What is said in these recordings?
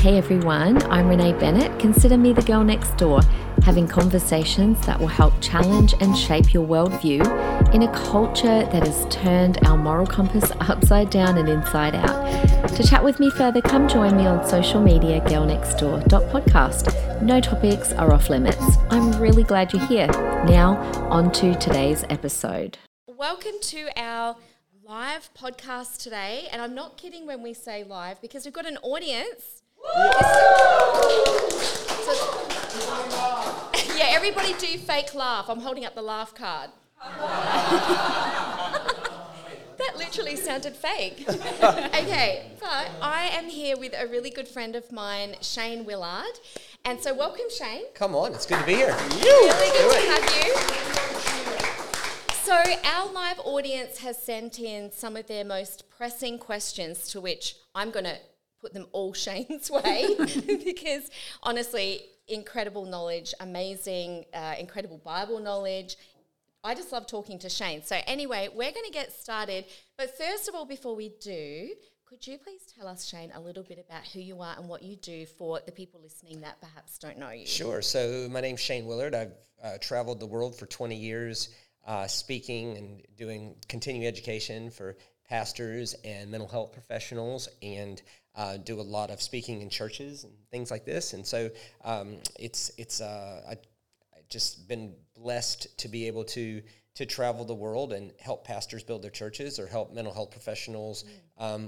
Hey everyone, I'm Renee Bennett. Consider me the girl next door, having conversations that will help challenge and shape your worldview in a culture that has turned our moral compass upside down and inside out. To chat with me further, come join me on social media, girlnextdoor.podcast. No topics are off limits. I'm really glad you're here. Now, on to today's episode. Welcome to our live podcast today, and I'm not kidding when we say live because we've got an audience. So, yeah, everybody do fake laugh. I'm holding up the laugh card. That literally sounded fake. Okay, but I am here with a really good friend of mine, Shane Willard. And so welcome, Shane. Come on, it's good to be here. Really good to have you. So our live audience has sent in some of their most pressing questions, to which I'm going to put them all Shane's way because honestly, incredible knowledge, amazing, incredible Bible knowledge. I just love talking to Shane. So anyway, we're going to get started. But first of all, before we do, could you please tell us, Shane, a little bit about who you are and what you do for the people listening that perhaps don't know you? Sure. So my name's Shane Willard. I've traveled the world for 20 years speaking and doing continuing education for pastors and mental health professionals, and do a lot of speaking in churches and things like this. And so I've just been blessed to be able to travel the world and help pastors build their churches or help mental health professionals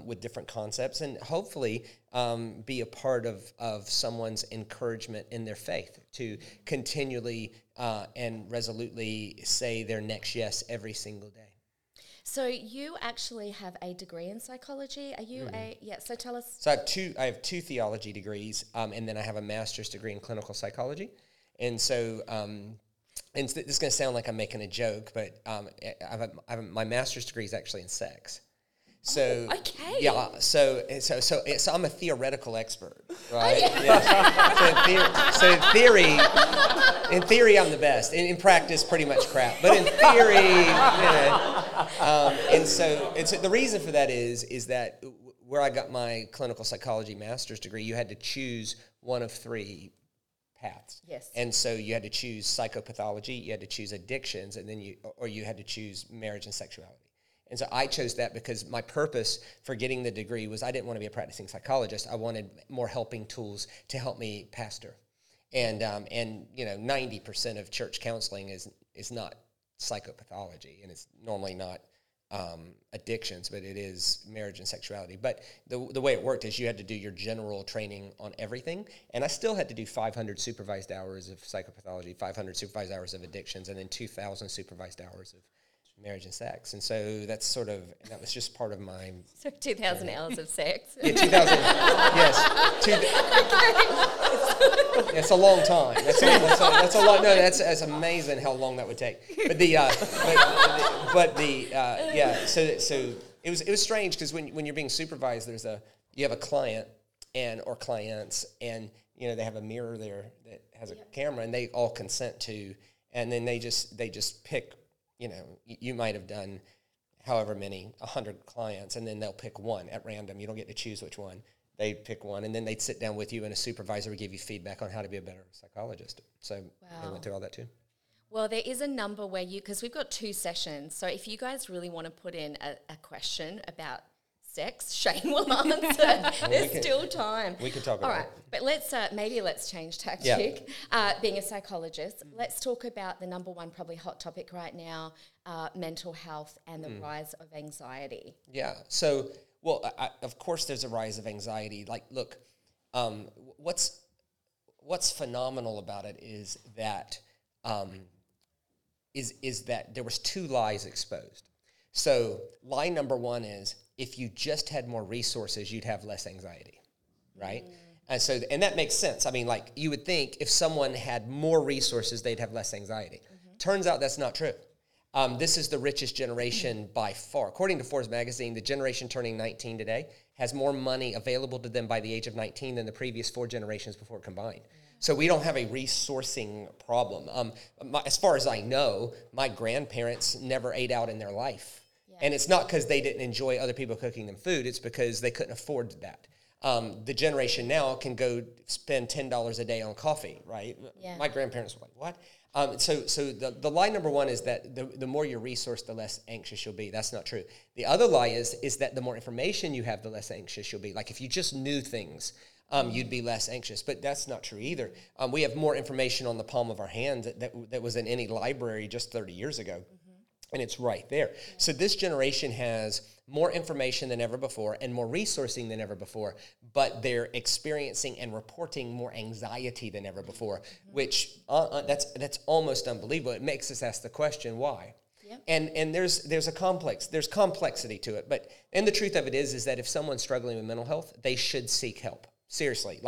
with different concepts, and hopefully be a part of someone's encouragement in their faith to continually and resolutely say their next yes every single day. So you actually have a degree in psychology. Are you so tell us. So I have two theology degrees, and then I have a master's degree in clinical psychology. And so and this is going to sound like I'm making a joke, but my master's degree is actually in sex. So yeah, so I'm a theoretical expert, right? In theory, I'm the best. In practice, pretty much crap. But in theory, and so it's the reason for that is that where I got my clinical psychology master's degree, you had to choose one of three paths. Yes. And so you had to choose psychopathology, you had to choose addictions, and then you had to choose marriage and sexuality. And so I chose that because my purpose for getting the degree was I didn't want to be a practicing psychologist. I wanted more helping tools to help me pastor. And 90% of church counseling is not psychopathology, and it's normally not addictions, but it is marriage and sexuality. But the way it worked is you had to do your general training on everything, and I still had to do 500 supervised hours of psychopathology, 500 supervised hours of addictions, and then 2,000 supervised hours of marriage and sex. And so that's that was just part of my... So 2,000 hours of sex. Yeah, 2,000. Yes. Okay. That's a long time. That's a lot. No, that's amazing how long that would take. But so it was strange because when you're being supervised, you have a client or clients, and they have a mirror there that has a camera, and they all consent to, and then they just pick. You might have done however many, 100 clients, and then they'll pick one at random. You don't get to choose which one. They pick one, and then they'd sit down with you, and a supervisor would give you feedback on how to be a better psychologist. So I went through all that too. Well, there is a number where because we've got two sessions, so if you guys really want to put in a question about sex, Shane will answer. There's still time. We can talk about it. All right, but let's change tactic. Yeah. Being a psychologist, let's talk about the number one probably hot topic right now, mental health and the rise of anxiety. Yeah, so, of course there's a rise of anxiety. Like, look, what's phenomenal about it is that there was two lies exposed. So lie number one is, if you just had more resources, you'd have less anxiety, right? And so, and that makes sense. I mean, like, you would think if someone had more resources, they'd have less anxiety. Turns out that's not true. This is the richest generation by far. According to Forbes magazine, the generation turning 19 today has more money available to them by the age of 19 than the previous four generations before combined. So we don't have a resourcing problem. As far as I know, my grandparents never ate out in their life. And it's not because they didn't enjoy other people cooking them food. It's because they couldn't afford that. the generation now can go spend $10 a day on coffee, right? Yeah. My grandparents were like, what? So the lie number one is that the more you're resourced, the less anxious you'll be. That's not true. The other lie is that the more information you have, the less anxious you'll be. Like if you just knew things, you'd be less anxious. But that's not true either. We have more information on the palm of our hand that was in any library just 30 years ago. Mm-hmm. And it's right there. Yeah. So this generation has more information than ever before and more resourcing than ever before, but they're experiencing and reporting more anxiety than ever before, mm-hmm. which that's almost unbelievable. It makes us ask the question, why? Yep. And there's complexity to it. And the truth of it is that if someone's struggling with mental health, they should seek help. Seriously.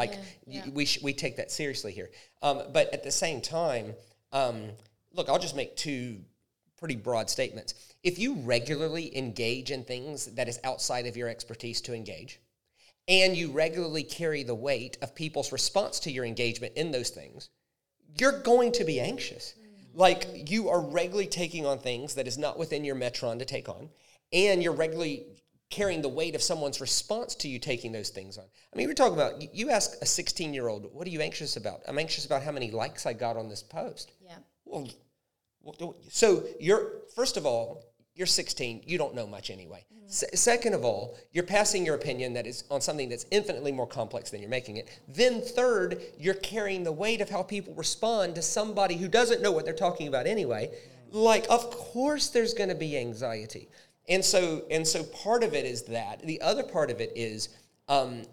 We take that seriously here. But at the same time, look, I'll just make two pretty broad statements. If you regularly engage in things that is outside of your expertise to engage, and you regularly carry the weight of people's response to your engagement in those things, you're going to be anxious. Mm-hmm. Like you are regularly taking on things that is not within your metron to take on, and you're regularly carrying the weight of someone's response to you taking those things on. I mean, we're talking about, you ask a 16-year-old, what are you anxious about? I'm anxious about how many likes I got on this post. Yeah. Well, so you're, first of all, you're 16. You don't know much anyway. Mm-hmm. Second of all, you're passing your opinion that is on something that's infinitely more complex than you're making it. Then third, you're carrying the weight of how people respond to somebody who doesn't know what they're talking about anyway. Mm-hmm. Like, of course there's going to be anxiety. And so part of it is that. The other part of it is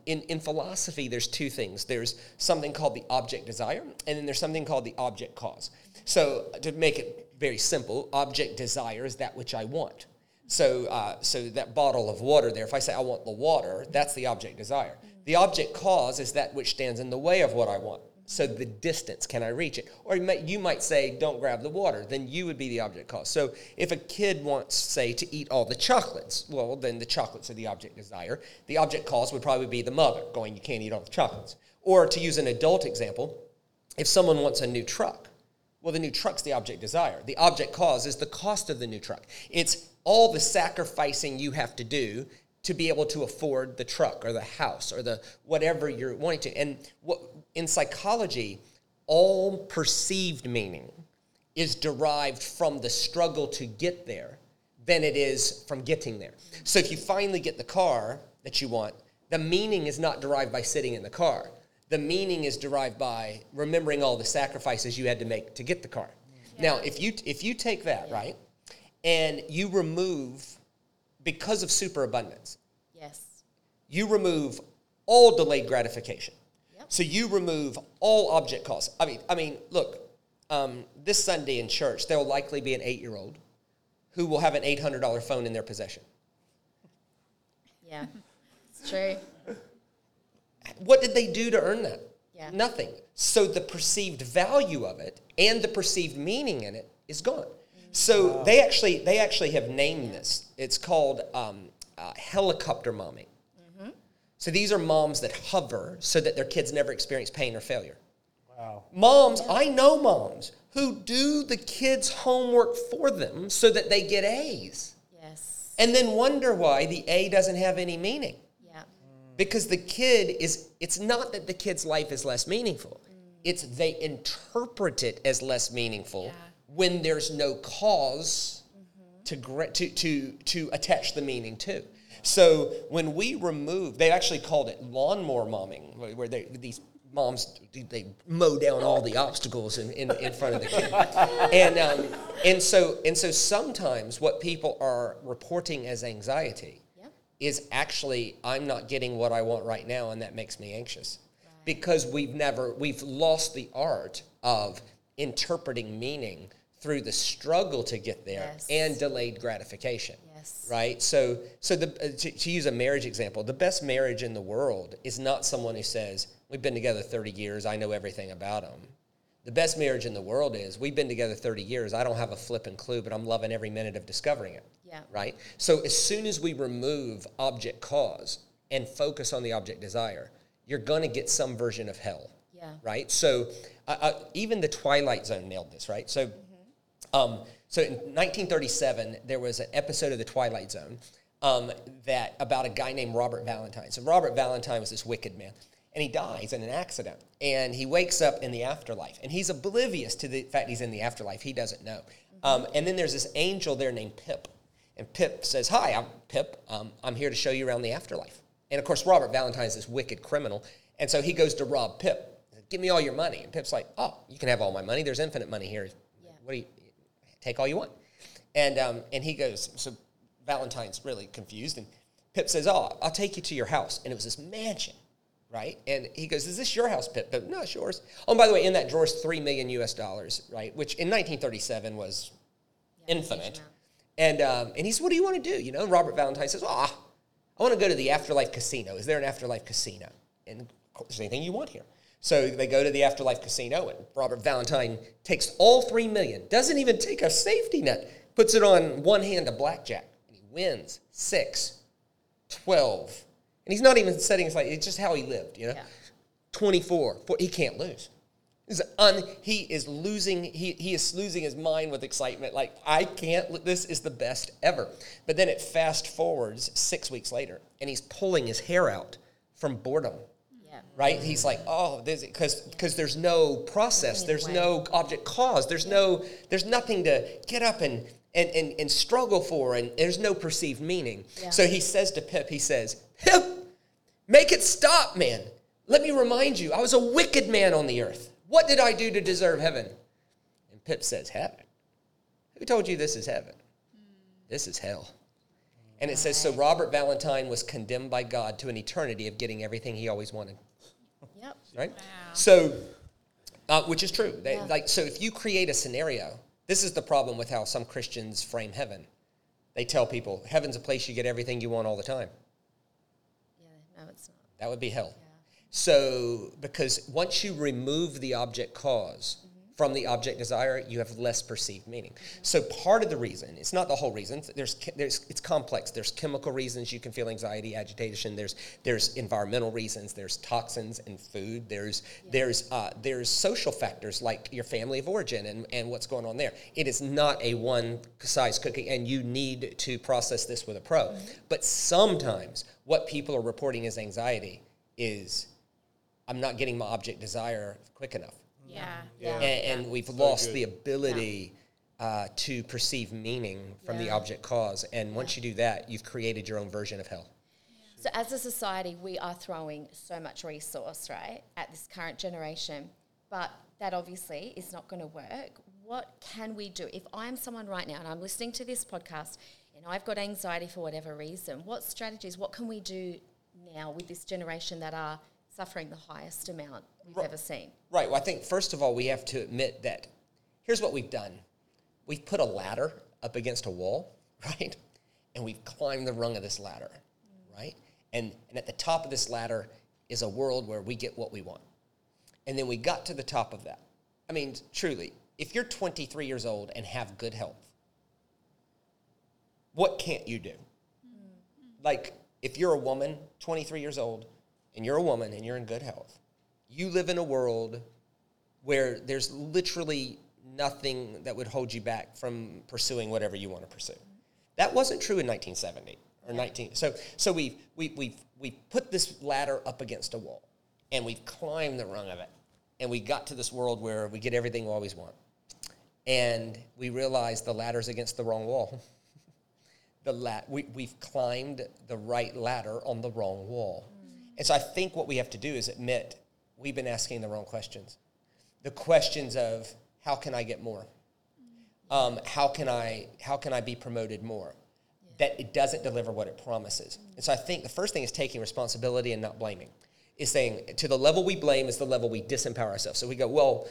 in philosophy, there's two things. There's something called the object desire, and then there's something called the object cause. So to make it very simple, object desire is that which I want. So that bottle of water there, if I say I want the water, that's the object desire. The object cause is that which stands in the way of what I want. So the distance, can I reach it? Or you might say, don't grab the water. Then you would be the object cause. So if a kid wants, say, to eat all the chocolates, well, then the chocolates are the object desire. The object cause would probably be the mother going, you can't eat all the chocolates. Or to use an adult example, if someone wants a new truck, well, the new truck's the object desire. The object cause is the cost of the new truck. It's all the sacrificing you have to do to be able to afford the truck or the house or the whatever you're wanting to. And in psychology, all perceived meaning is derived from the struggle to get there than it is from getting there. So if you finally get the car that you want, the meaning is not derived by sitting in the car. The meaning is derived by remembering all the sacrifices you had to make to get the car. Yeah. Now, if you take that, yeah, right, and you remove, because of superabundance, yes, you remove all delayed gratification. Yep. So you remove all object costs. I mean, look, this Sunday in church, there will likely be an 8-year-old who will have an $800 phone in their possession. Yeah, it's true. What did they do to earn that? Yeah. Nothing. So the perceived value of it and the perceived meaning in it is gone. Mm-hmm. So wow. they actually have named, yeah, this. It's called helicopter momming. Mm-hmm. So these are moms that hover so that their kids never experience pain or failure. Wow. Moms, yeah. I know moms who do the kids' homework for them so that they get A's. Yes. And then wonder why the A doesn't have any meaning. Because the kid is, it's not that the kid's life is less meaningful. Mm. It's they interpret it as less meaningful, yeah, when there's no cause, mm-hmm, to attach the meaning to. So when we remove, they actually called it lawnmower momming, where these moms, they mow down all the obstacles in front of the kid. And so sometimes what people are reporting as anxiety is actually, I'm not getting what I want right now, and that makes me anxious. Right. Because we've lost the art of interpreting meaning through the struggle to get there, yes, and delayed gratification, yes, right? So to use a marriage example, the best marriage in the world is not someone who says, we've been together 30 years, I know everything about them. The best marriage in the world is, we've been together 30 years, I don't have a flipping clue, but I'm loving every minute of discovering it. Yeah. Right? So as soon as we remove object cause and focus on the object desire, you're going to get some version of hell. Yeah. Right? So even the Twilight Zone nailed this, right? So in 1937, there was an episode of the Twilight Zone that about a guy named Robert Valentine. So Robert Valentine was this wicked man, and he dies in an accident, and he wakes up in the afterlife, and he's oblivious to the fact he's in the afterlife. He doesn't know. And then there's this angel there named Pip, and Pip says, "Hi, I'm Pip. I'm here to show you around the afterlife." And, of course, Robert Valentine is this wicked criminal, and so he goes to rob Pip. "Give me all your money." And Pip's like, "Oh, you can have all my money. There's infinite money here. Yeah. What do you take all you want?" And he goes, so Valentine's really confused, and Pip says, "Oh, I'll take you to your house." And it was this mansion, right? And he goes, "Is this your house, Pip?" But, "No, it's yours." Oh, and by the way, in that drawer is $3 million, right? Which in 1937 was infinite. And he says, "What do you want to do?" You know, Robert Valentine says, "Oh, I want to go to the afterlife casino. Is there an afterlife casino?" "And of course, there's anything you want here." So they go to the afterlife casino, and Robert Valentine takes all $3 million, doesn't even take a safety net, puts it on one hand of blackjack, and he wins 6, 12, and he's not even setting aside. It's just how he lived, you know. Yeah. 24, 40, he can't lose. He is losing his mind with excitement. Like, I can't, this is the best ever. But then it fast forwards 6 weeks later, and he's pulling his hair out from boredom. Right? He's like, "Oh, because there's no process, there's no object cause, there's nothing to get up and struggle for, and there's no perceived meaning." Yeah. So he says to Pip, "Pip, make it stop, man. Let me remind you, I was a wicked man on the earth. What did I do to deserve heaven?" And Pip says, "Heaven? Who told you this is heaven? This is hell." And it says, so Robert Valentine was condemned by God to an eternity of getting everything he always wanted. Yep. Right? Wow. So, which is true. So if you create a scenario, this is the problem with how some Christians frame heaven. They tell people, heaven's a place you get everything you want all the time. Yeah, no, it's not. That would be hell. Yeah. So, because once you remove the object cause from the object desire, you have less perceived meaning. So part of the reason, it's not the whole reason, it's complex. There's chemical reasons you can feel anxiety, agitation. There's environmental reasons. There's toxins and food. There's social factors like your family of origin and what's going on there. It is not a one-size cookie, and you need to process this with a pro. But sometimes what people are reporting as anxiety is, "I'm not getting my object desire quick enough." And we've lost the ability to perceive meaning from the object cause. And once you do that, you've created your own version of hell. So as a society, we are throwing so much resource, right, at this current generation. But that obviously is not going to work. What can we do? If I'm someone right now and I'm listening to this podcast and I've got anxiety for whatever reason, what strategies, what can we do now with this generation that are suffering the highest amount we've ever seen? Right. Well, I think, first of all, we have to admit that here's what we've done. We've put a ladder up against a wall, right? And we've climbed the rung of this ladder, right? And at the top of this ladder is a world where we get what we want. And then we got to the top of that. I mean, truly, if you're 23 years old and have good health, what can't you do? Like, if you're a woman, 23 years old, and you're a woman and you're in good health, you live in a world where there's literally nothing that would hold you back from pursuing whatever you want to pursue. That wasn't true in 1970 or 19. So we put this ladder up against a wall, and we've climbed the rung of it, and we got to this world where we get everything we always want, and we realize the ladder's against the wrong wall. We've climbed the right ladder on the wrong wall. And so I think what we have to do is admit we've been asking the wrong questions. The questions of, how can I get more? How can I be promoted more? That it doesn't deliver what it promises. And so I think the first thing is taking responsibility and not blaming. Is saying, to the level we blame is the level we disempower ourselves. So we go, well,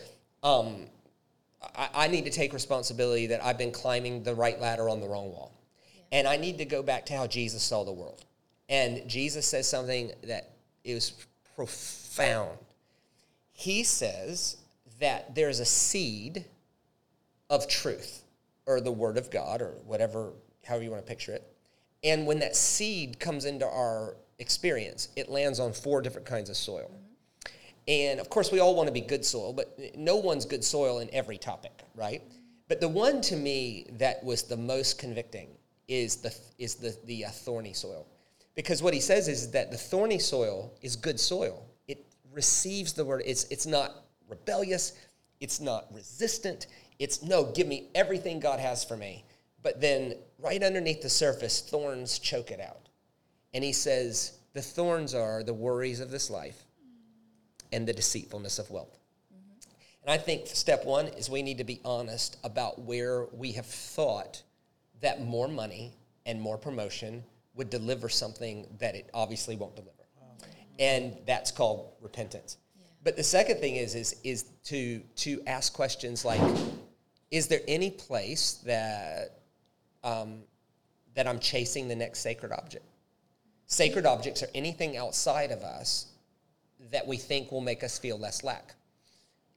I need to take responsibility that I've been climbing the right ladder on the wrong wall. Yeah. And I need to go back to how Jesus saw the world. And Jesus says something that is profound. He says that there's a seed of truth, or the word of God, or whatever, however you want to picture it. And when that seed comes into our experience, it lands on 4 different kinds of soil. And, of course, we all want to be good soil, but no one's good soil in every topic, right? But the one to me that was the most convicting is the thorny soil. Because what he says is that the thorny soil is good soil. It receives the word. It's not rebellious. It's not resistant. It's, no, give me everything God has for me. But then right underneath the surface, thorns choke it out. And he says the thorns are the worries of this life and the deceitfulness of wealth. Mm-hmm. And I think step one is we need to be honest about where we have thought that more money and more promotion would deliver something that it obviously won't deliver. Wow. And that's called repentance. Yeah. But the second thing is to ask questions like, is there any place that I'm chasing the next sacred object? Sacred objects are anything outside of us that we think will make us feel less lack.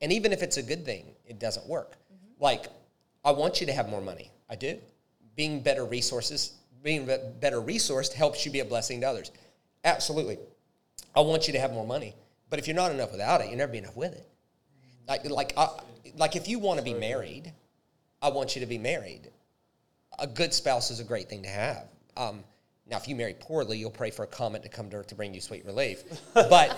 And even if it's a good thing, it doesn't work. Mm-hmm. Like, I want you to have more money. I do. Being better resourced helps you be a blessing to others. Absolutely. I want you to have more money. But if you're not enough without it, you'll never be enough with it. Like if you want to be married, I want you to be married. A good spouse is a great thing to have. Now, if you marry poorly, you'll pray for a comet to come to earth to bring you sweet relief. But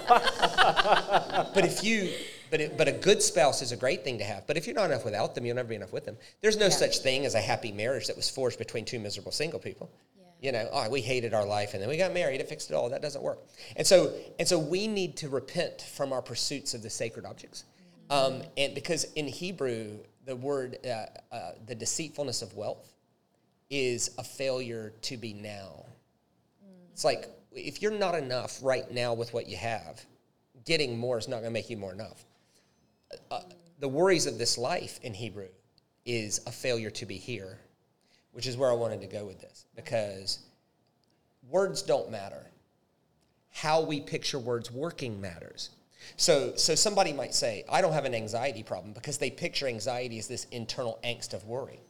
a good spouse is a great thing to have. But if you're not enough without them, you'll never be enough with them. There's no such thing as a happy marriage that was forged between two miserable single people. Yeah. You know, we hated our life and then we got married. It fixed it all. That doesn't work. And so we need to repent from our pursuits of the sacred objects, mm-hmm. And because in Hebrew the word the deceitfulness of wealth is a failure to be now. It's like, if you're not enough right now with what you have, getting more is not going to make you more enough. The worries of this life in Hebrew is a failure to be here, which is where I wanted to go with this, because words don't matter. How we picture words working matters. So somebody might say, I don't have an anxiety problem, because they picture anxiety as this internal angst of worry.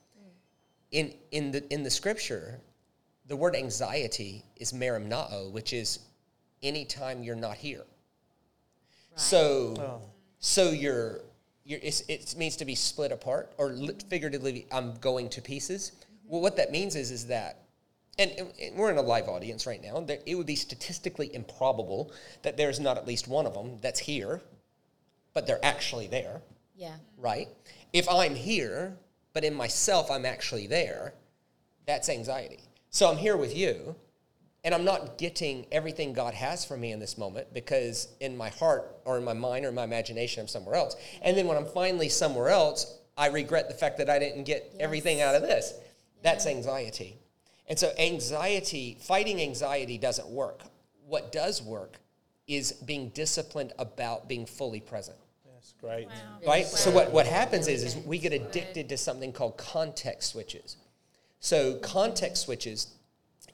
In the scripture, the word anxiety is merimnao, which is anytime you're not here. Right. So you're it means to be split apart, or figuratively, I'm going to pieces. Mm-hmm. Well, what that means is that, and we're in a live audience right now, that it would be statistically improbable that there's not at least one of them that's here, but they're actually there. Yeah. Right? If I'm here, but in myself, I'm actually there, that's anxiety. So I'm here with you, and I'm not getting everything God has for me in this moment, because in my heart or in my mind or in my imagination, I'm somewhere else. And then when I'm finally somewhere else, I regret the fact that I didn't get everything out of this. That's anxiety. And so fighting anxiety doesn't work. What does work is being disciplined about being fully present. Great. Wow. Right? So what happens is we get addicted to something called context switches. So context switches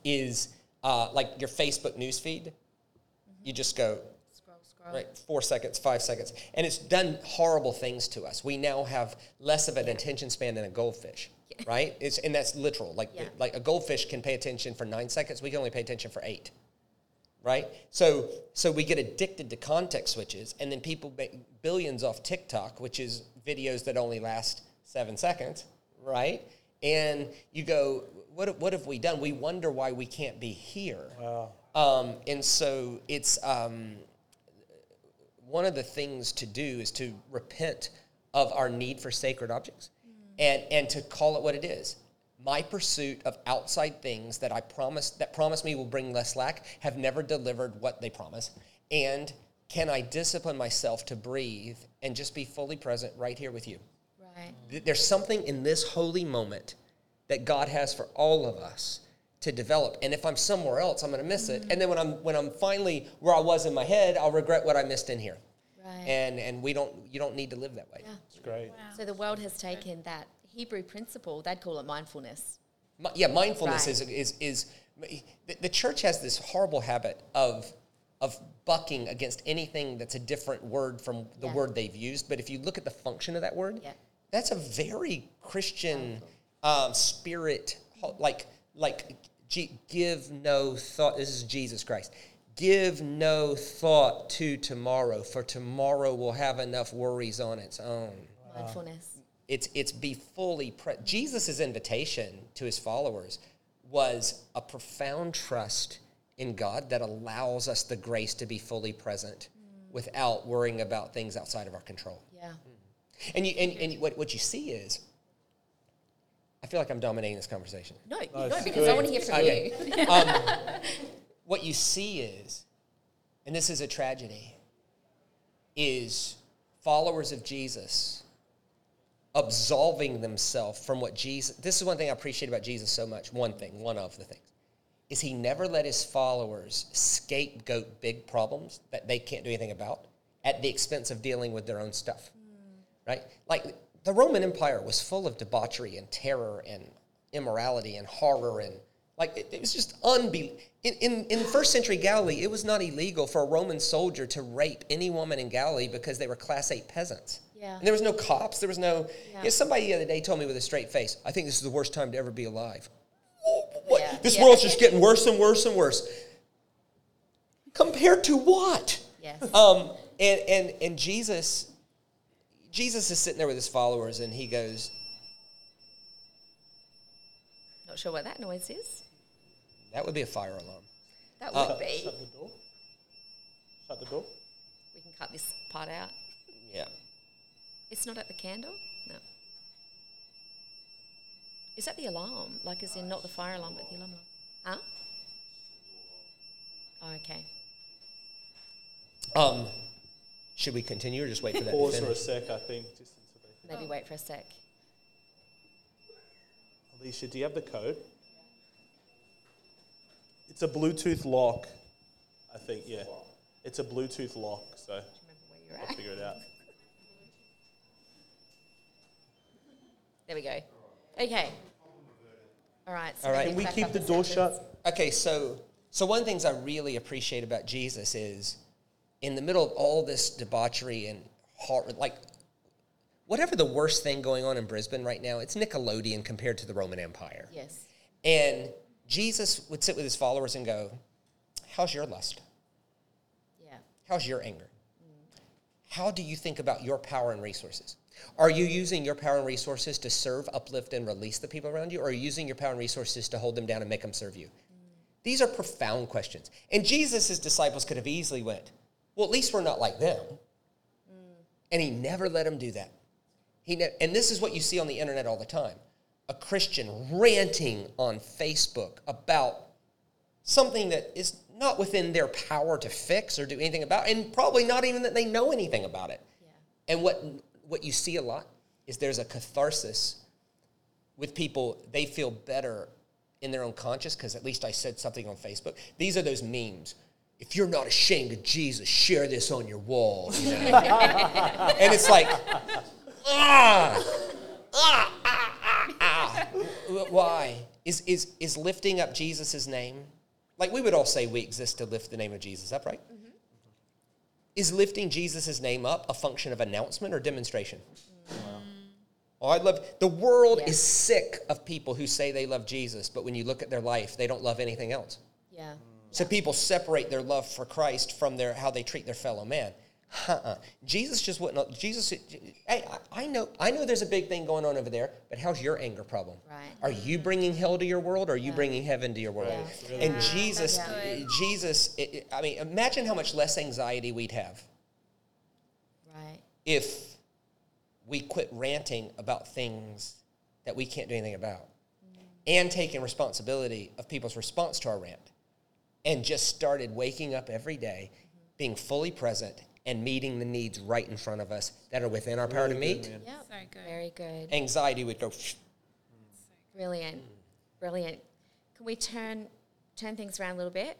is like your Facebook newsfeed. Mm-hmm. You just go scroll. Right, 4 seconds, 5 seconds. And it's done horrible things to us. We now have less of an attention span than a goldfish. Yeah. Right? And that's literal. Like a goldfish can pay attention for 9 seconds. We can only pay attention for 8. Right? So we get addicted to context switches, and then people make billions off TikTok, which is videos that only last 7 seconds, right? And you go, what have we done? We wonder why we can't be here. Wow. And so it's one of the things to do is to repent of our need for sacred objects, and to call it what it is. My pursuit of outside things that promise me will bring less lack have never delivered what they promise. And can I discipline myself to breathe and just be fully present right here with you? Right. There's something in this holy moment that God has for all of us to develop. And if I'm somewhere else, I'm going to miss it. And then when I'm finally where I was in my head, I'll regret what I missed in here. Right. And you don't need to live that way. Yeah. It's great. Wow. So the world has taken that Hebrew principle, they'd call it mindfulness. Mindfulness, right. The church has this horrible habit of bucking against anything that's a different word from the word they've used. But if you look at the function of that word, that's a very Christian spirit, like give no thought. This is Jesus Christ. Give no thought to tomorrow, for tomorrow will have enough worries on its own. Wow. Mindfulness. It's be fully Jesus' invitation to his followers was a profound trust in God that allows us the grace to be fully present without worrying about things outside of our control. Yeah. And what you see is, I feel like I'm dominating this conversation. No, you're not, because I want to hear from you. What you see is, and this is a tragedy, is followers of Jesus absolving themselves from what Jesus... This is one thing I appreciate about Jesus so much. One of the things, is he never let his followers scapegoat big problems that they can't do anything about at the expense of dealing with their own stuff, right? Like, the Roman Empire was full of debauchery and terror and immorality and horror and... Like, it was just unbelievable. In first century Galilee, it was not illegal for a Roman soldier to rape any woman in Galilee because they were class 8 peasants. Yeah. And there was no cops. There was no... Yeah. You know, somebody the other day told me with a straight face, I think this is the worst time to ever be alive. What? Yeah. This world's just getting worse and worse and worse. Compared to what? Yes. And Jesus is sitting there with his followers, and he goes... Not sure what that noise is. That would be a fire alarm. That would be. Shut the door. We can cut this part out. Yeah. It's not at the candle? No. Is that the alarm? Like, as in not the fire alarm, but the alarm? Huh? Oh, okay. Should we continue or just wait for that? Pause for a sec, I think. Maybe wait for a sec. Alicia, do you have the code? It's a Bluetooth lock, I think, yeah. It's a Bluetooth lock, so I'll figure it out. There we go. Okay. All right. So can we keep the door shut? Okay, so one of the things I really appreciate about Jesus is, in the middle of all this debauchery and horror, like, whatever the worst thing going on in Brisbane right now, it's Nickelodeon compared to the Roman Empire. Yes. And Jesus would sit with his followers and go, how's your lust? Yeah. How's your anger? Mm. How do you think about your power and resources? Are you using your power and resources to serve, uplift, and release the people around you? Or are you using your power and resources to hold them down and make them serve you? Mm. These are profound questions. And Jesus' disciples could have easily went, well, at least we're not like them. Mm. And he never let them do that. And this is what you see on the internet all the time. A Christian ranting on Facebook about something that is not within their power to fix or do anything about, and probably not even that they know anything about it. Yeah. And what you see a lot is there's a catharsis with people. They feel better in their own conscience because at least I said something on Facebook. These are those memes. If you're not ashamed of Jesus, share this on your wall. You know? And it's like... Why? Is lifting up Jesus' name, like we would all say we exist to lift the name of Jesus up, right? Mm-hmm. Is lifting Jesus' name up a function of announcement or demonstration? Wow. Oh, the world is sick of people who say they love Jesus, but when you look at their life, they don't love anything else. Yeah. So people separate their love for Christ from how they treat their fellow man. Uh-uh. Jesus just wouldn't. Hey, I know. There's a big thing going on over there, but how's your anger problem? Right. Are you bringing hell to your world, or are you bringing heaven to your world? Yeah. And Jesus. I mean, imagine how much less anxiety we'd have, right? If we quit ranting about things that we can't do anything about, and taking responsibility of people's response to our rant, and just started waking up every day, being fully present. And meeting the needs right in front of us that are within our power to meet. Yeah, very good. Anxiety would go. Brilliant. Can we turn things around a little bit?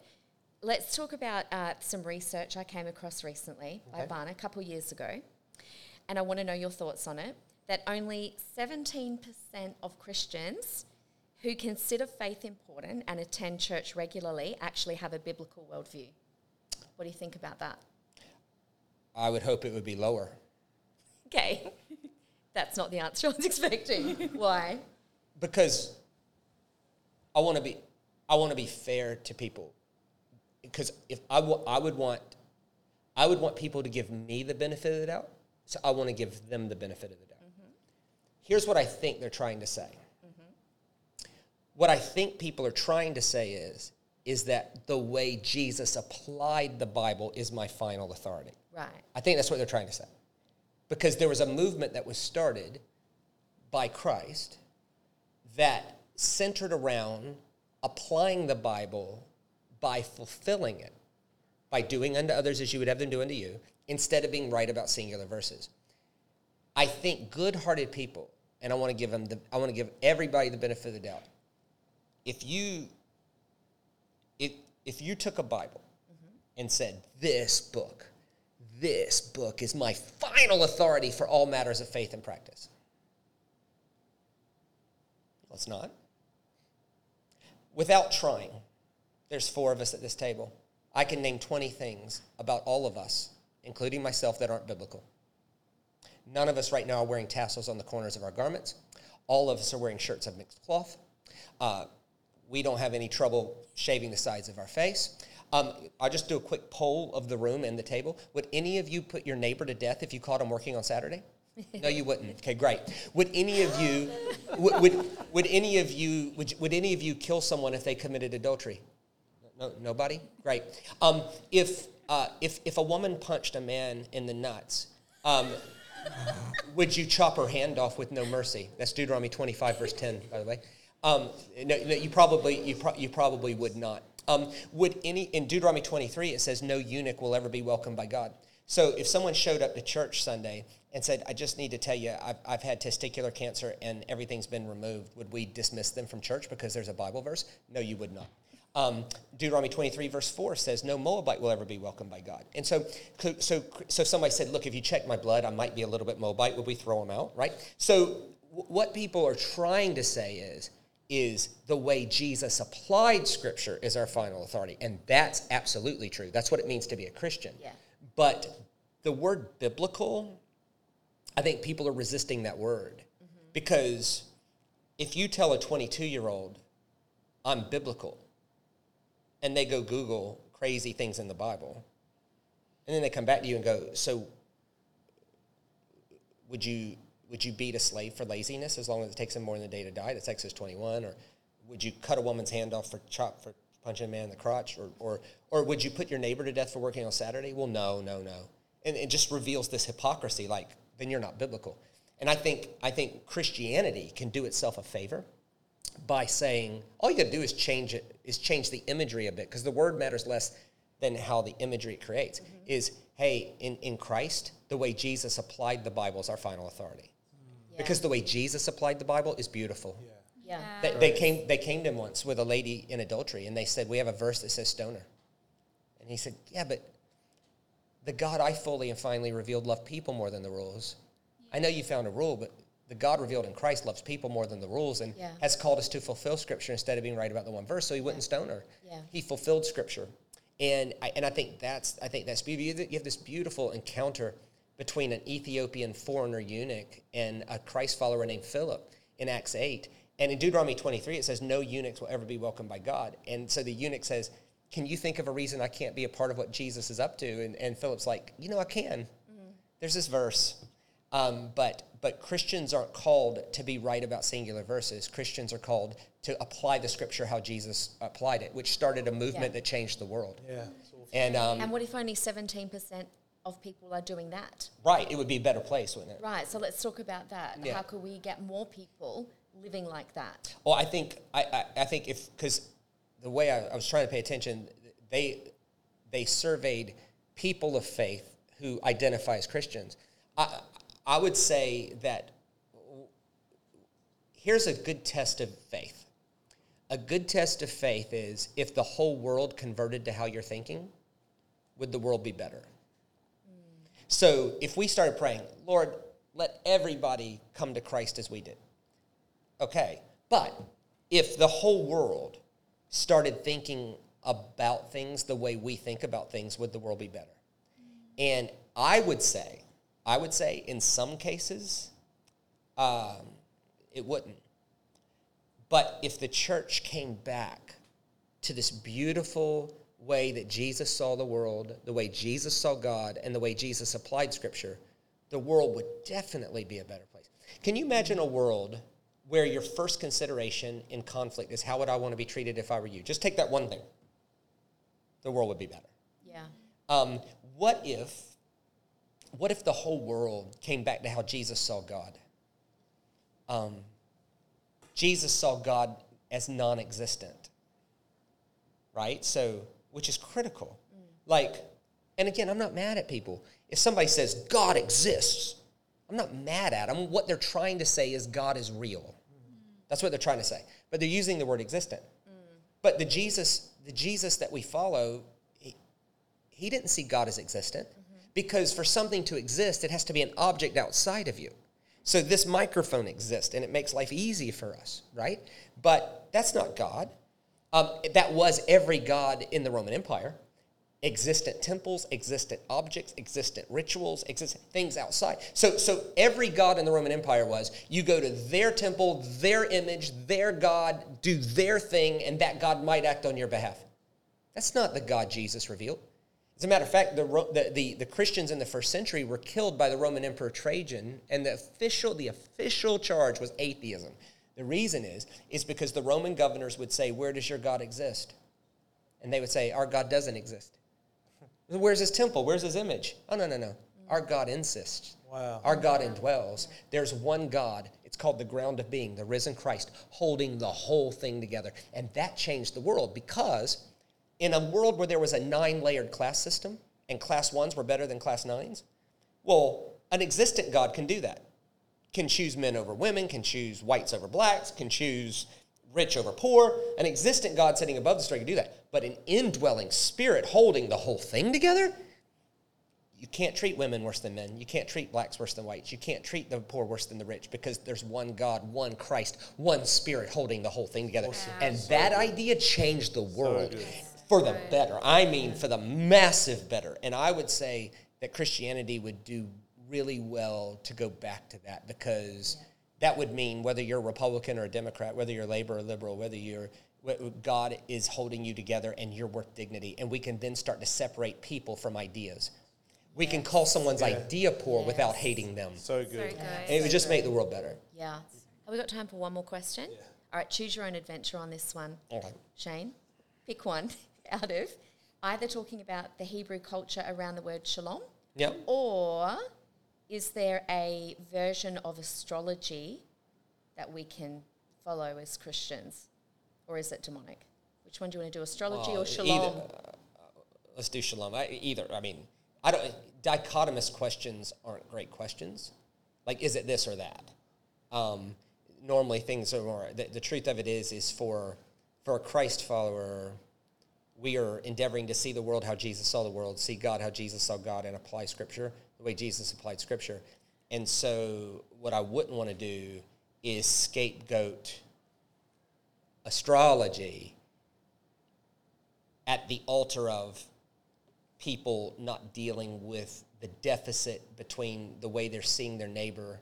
Let's talk about some research I came across recently by Barna a couple of years ago, and I want to know your thoughts on it. That only 17% of Christians who consider faith important and attend church regularly actually have a biblical worldview. What do you think about that? I would hope it would be lower. Okay. That's not the answer I was expecting. Why? Because I want to be fair to people. Because if I would want people to give me the benefit of the doubt, so I want to give them the benefit of the doubt. Mm-hmm. Here's what I think they're trying to say. Mm-hmm. what I think people are trying to say is that the way Jesus applied the Bible is my final authority. Right. I think that's what they're trying to say. Because there was a movement that was started by Christ that centered around applying the Bible by fulfilling it, by doing unto others as you would have them do unto you, instead of being right about singular verses. I think good-hearted people, and I want to give everybody the benefit of the doubt. If you took a Bible mm-hmm. and said, this book is my final authority for all matters of faith and practice. Well, it's not. Without trying, there's four of us at this table. I can name 20 things about all of us, including myself, that aren't biblical. None of us right now are wearing tassels on the corners of our garments. All of us are wearing shirts of mixed cloth. We don't have any trouble shaving the sides of our face. I'll just do a quick poll of the room and the table. Would any of you put your neighbor to death if you caught him working on Saturday? No, you wouldn't. Okay, great. Would any of you kill someone if they committed adultery? No, nobody? Great. If a woman punched a man in the nuts, would you chop her hand off with no mercy? That's Deuteronomy 25, verse 10, by the way. No, you probably would not. In Deuteronomy 23, it says no eunuch will ever be welcomed by God. So if someone showed up to church Sunday and said, I just need to tell you, I've had testicular cancer and everything's been removed, would we dismiss them from church because there's a Bible verse? No, you would not. Deuteronomy 23, verse 4 says no Moabite will ever be welcomed by God. And so somebody said, look, if you check my blood, I might be a little bit Moabite. Would we throw them out, right? So what people are trying to say is the way Jesus applied Scripture is our final authority. And that's absolutely true. That's what it means to be a Christian. Yeah. But the word biblical, I think people are resisting that word. Mm-hmm. Because if you tell a 22-year-old, I'm biblical, and they go Google crazy things in the Bible, and then they come back to you and go, so would you beat a slave for laziness as long as it takes him more than a day to die? That's Exodus 21. Or would you cut a woman's hand off for punching a man in the crotch? Or would you put your neighbor to death for working on Saturday? Well, no. And it just reveals this hypocrisy, like, then you're not biblical. And I think Christianity can do itself a favor by saying, all you got to do is change the imagery a bit, because the word matters less than how the imagery it creates. Mm-hmm. Is, hey, in Christ, the way Jesus applied the Bible is our final authority. Yeah. Because the way Jesus applied the Bible is beautiful. Yeah. Yeah. They came to him once with a lady in adultery, and they said, we have a verse that says stone her. And he said, yeah, but the God I fully and finally revealed loved people more than the rules. Yeah. I know you found a rule, but the God revealed in Christ loves people more than the rules, and yeah. has called us to fulfill Scripture instead of being right about the one verse, so he wouldn't stone her. Yeah. He fulfilled Scripture. And I think that's beautiful. You have this beautiful encounter between an Ethiopian foreigner eunuch and a Christ follower named Philip in Acts 8. And in Deuteronomy 23, it says, no eunuchs will ever be welcomed by God. And so the eunuch says, can you think of a reason I can't be a part of what Jesus is up to? And Philip's like, you know, I can. Mm-hmm. There's this verse. But Christians aren't called to be right about singular verses. Christians are called to apply the Scripture how Jesus applied it, which started a movement that changed the world. Yeah. And what if only 17% of people are doing that? Right. It would be a better place, wouldn't it? Right. So let's talk about that. Yeah. How could we get more people living like that? Well, I think because the way I was trying to pay attention, they surveyed people of faith who identify as Christians. I would say that here's a good test of faith. A good test of faith is, if the whole world converted to how you're thinking, would the world be better? Mm. So if we started praying, Lord, let everybody come to Christ as we did. Okay, but if the whole world started thinking about things the way we think about things, would the world be better? Mm. And I would say in some cases, it wouldn't. But if the church came back to this beautiful way that Jesus saw the world, the way Jesus saw God, and the way Jesus applied Scripture, the world would definitely be a better place. Can you imagine a world where your first consideration in conflict is, how would I want to be treated if I were you? Just take that one thing. The world would be better. Yeah. What if the whole world came back to how Jesus saw God? Jesus saw God as non-existent, right? So, which is critical. Mm. Like, and again, I'm not mad at people. If somebody says God exists, I'm not mad at them. What they're trying to say is God is real. Mm. That's what they're trying to say. But they're using the word existent. Mm. But the Jesus that we follow, he didn't see God as existent. Mm-hmm. Because for something to exist, it has to be an object outside of you. So this microphone exists, and it makes life easy for us, right? But that's not God. That was every god in the Roman Empire. Existent temples, existent objects, existent rituals, existent things outside. So every god in the Roman Empire was, you go to their temple, their image, their god, do their thing, and that god might act on your behalf. That's not the God Jesus revealed. As a matter of fact, the Christians in the first century were killed by the Roman Emperor Trajan, and the official charge was atheism. The reason is because the Roman governors would say, where does your God exist? And they would say, our God doesn't exist. Where's his temple? Where's his image? Oh, no. Our God insists. Wow. Our God indwells. There's one God. It's called the ground of being, the risen Christ, holding the whole thing together. And that changed the world, because in a world where there was a 9-layered class system and class 1s were better than class 9s, well, an existent God can do that. Can choose men over women, can choose whites over blacks, can choose rich over poor. An existent God sitting above the story can do that. But an indwelling spirit holding the whole thing together, you can't treat women worse than men. You can't treat blacks worse than whites. You can't treat the poor worse than the rich, because there's one God, one Christ, one spirit holding the whole thing together. Awesome. And so that idea changed the world. For the better. I mean, for the massive better. And I would say that Christianity would do really well to go back to that, because that would mean whether you're a Republican or a Democrat, whether you're Labor or Liberal, God is holding you together and you're worth dignity. And we can then start to separate people from ideas. We can call someone's idea poor without hating them. So good. And it would just make the world better. Yeah. Have we got time for one more question? Yeah. All right, choose your own adventure on this one. Okay. Shane, pick one. Out of either talking about the Hebrew culture around the word shalom, or is there a version of astrology that we can follow as Christians, or is it demonic? Which one do you want to do, astrology or shalom? Either. Let's do shalom. Dichotomous questions aren't great questions. Like, is it this or that? Normally things are more, the truth of it is for a Christ follower, we are endeavoring to see the world how Jesus saw the world, see God how Jesus saw God, and apply Scripture the way Jesus applied Scripture. And so what I wouldn't want to do is scapegoat astrology at the altar of people not dealing with the deficit between the way they're seeing their neighbor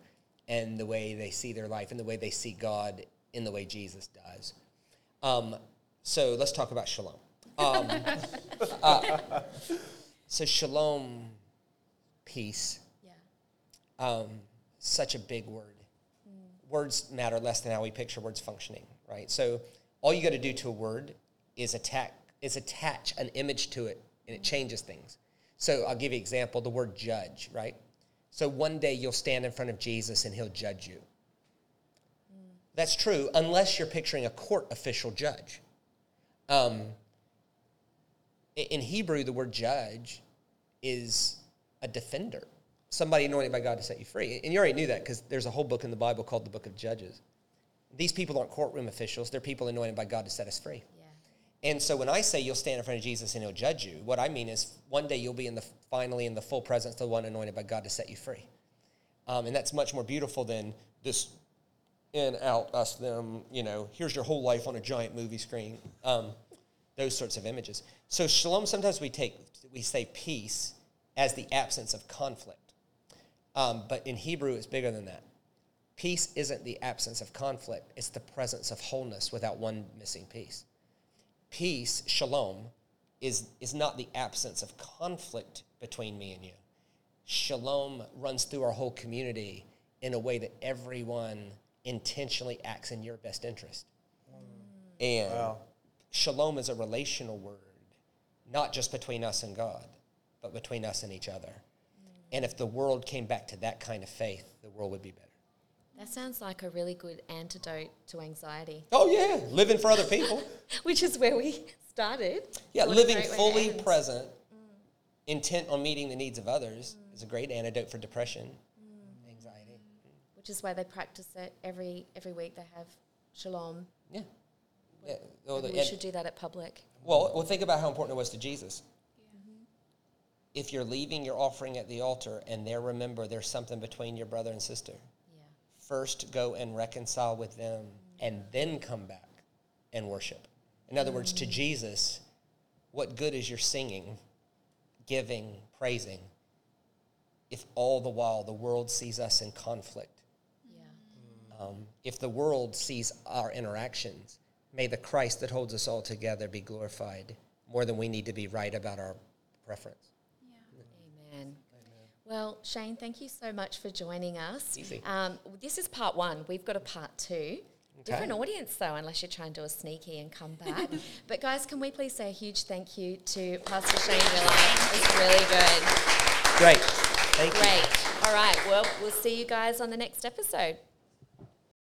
and the way they see their life and the way they see God in the way Jesus does. So let's talk about shalom. So shalom, peace. Yeah. Such a big word. Mm. Words matter less than how we picture words functioning, right? So all you got to do to a word is attach an image to it, and it changes things. So I'll give you an example, the word judge, right? So one day you'll stand in front of Jesus and he'll judge you. Mm. That's true, unless you're picturing a court official judge. In Hebrew, the word judge is a defender, somebody anointed by God to set you free. And you already knew that, because there's a whole book in the Bible called the Book of Judges. These people aren't courtroom officials. They're people anointed by God to set us free. Yeah. And so when I say you'll stand in front of Jesus and he'll judge you, what I mean is one day you'll be finally in the full presence of the one anointed by God to set you free. And that's much more beautiful than this in, out, us, them, here's your whole life on a giant movie screen. Those sorts of images. So shalom, sometimes we say peace as the absence of conflict. But in Hebrew, it's bigger than that. Peace isn't the absence of conflict. It's the presence of wholeness without one missing piece. Peace, shalom, is not the absence of conflict between me and you. Shalom runs through our whole community in a way that everyone intentionally acts in your best interest. And shalom is a relational word, not just between us and God, but between us and each other. And if the world came back to that kind of faith, the world would be better. That sounds like a really good antidote to anxiety. Oh, yeah, living for other people. Which is where we started. Yeah, living fully present, intent on meeting the needs of others is a great antidote for depression, anxiety. Which is why they practice it every week. They have shalom. Yeah. We should do that at public. Well, think about how important it was to Jesus. If you're leaving your offering at the altar and there, remember, there's something between your brother and sister. Yeah. First, go and reconcile with them and then come back and worship. In other words, to Jesus, what good is your singing, giving, praising, if all the while the world sees us in conflict? Yeah. If the world sees our interactions, may the Christ that holds us all together be glorified more than we need to be right about our preference. Well, Shane, thank you so much for joining us. Easy. This is part one. We've got a part two. Okay. Different audience, though, unless you try and do a sneaky and come back. But, guys, can we please say a huge thank you to Pastor Shane Willard? It's really good. Great. Thank you. Great. All right. Well, we'll see you guys on the next episode.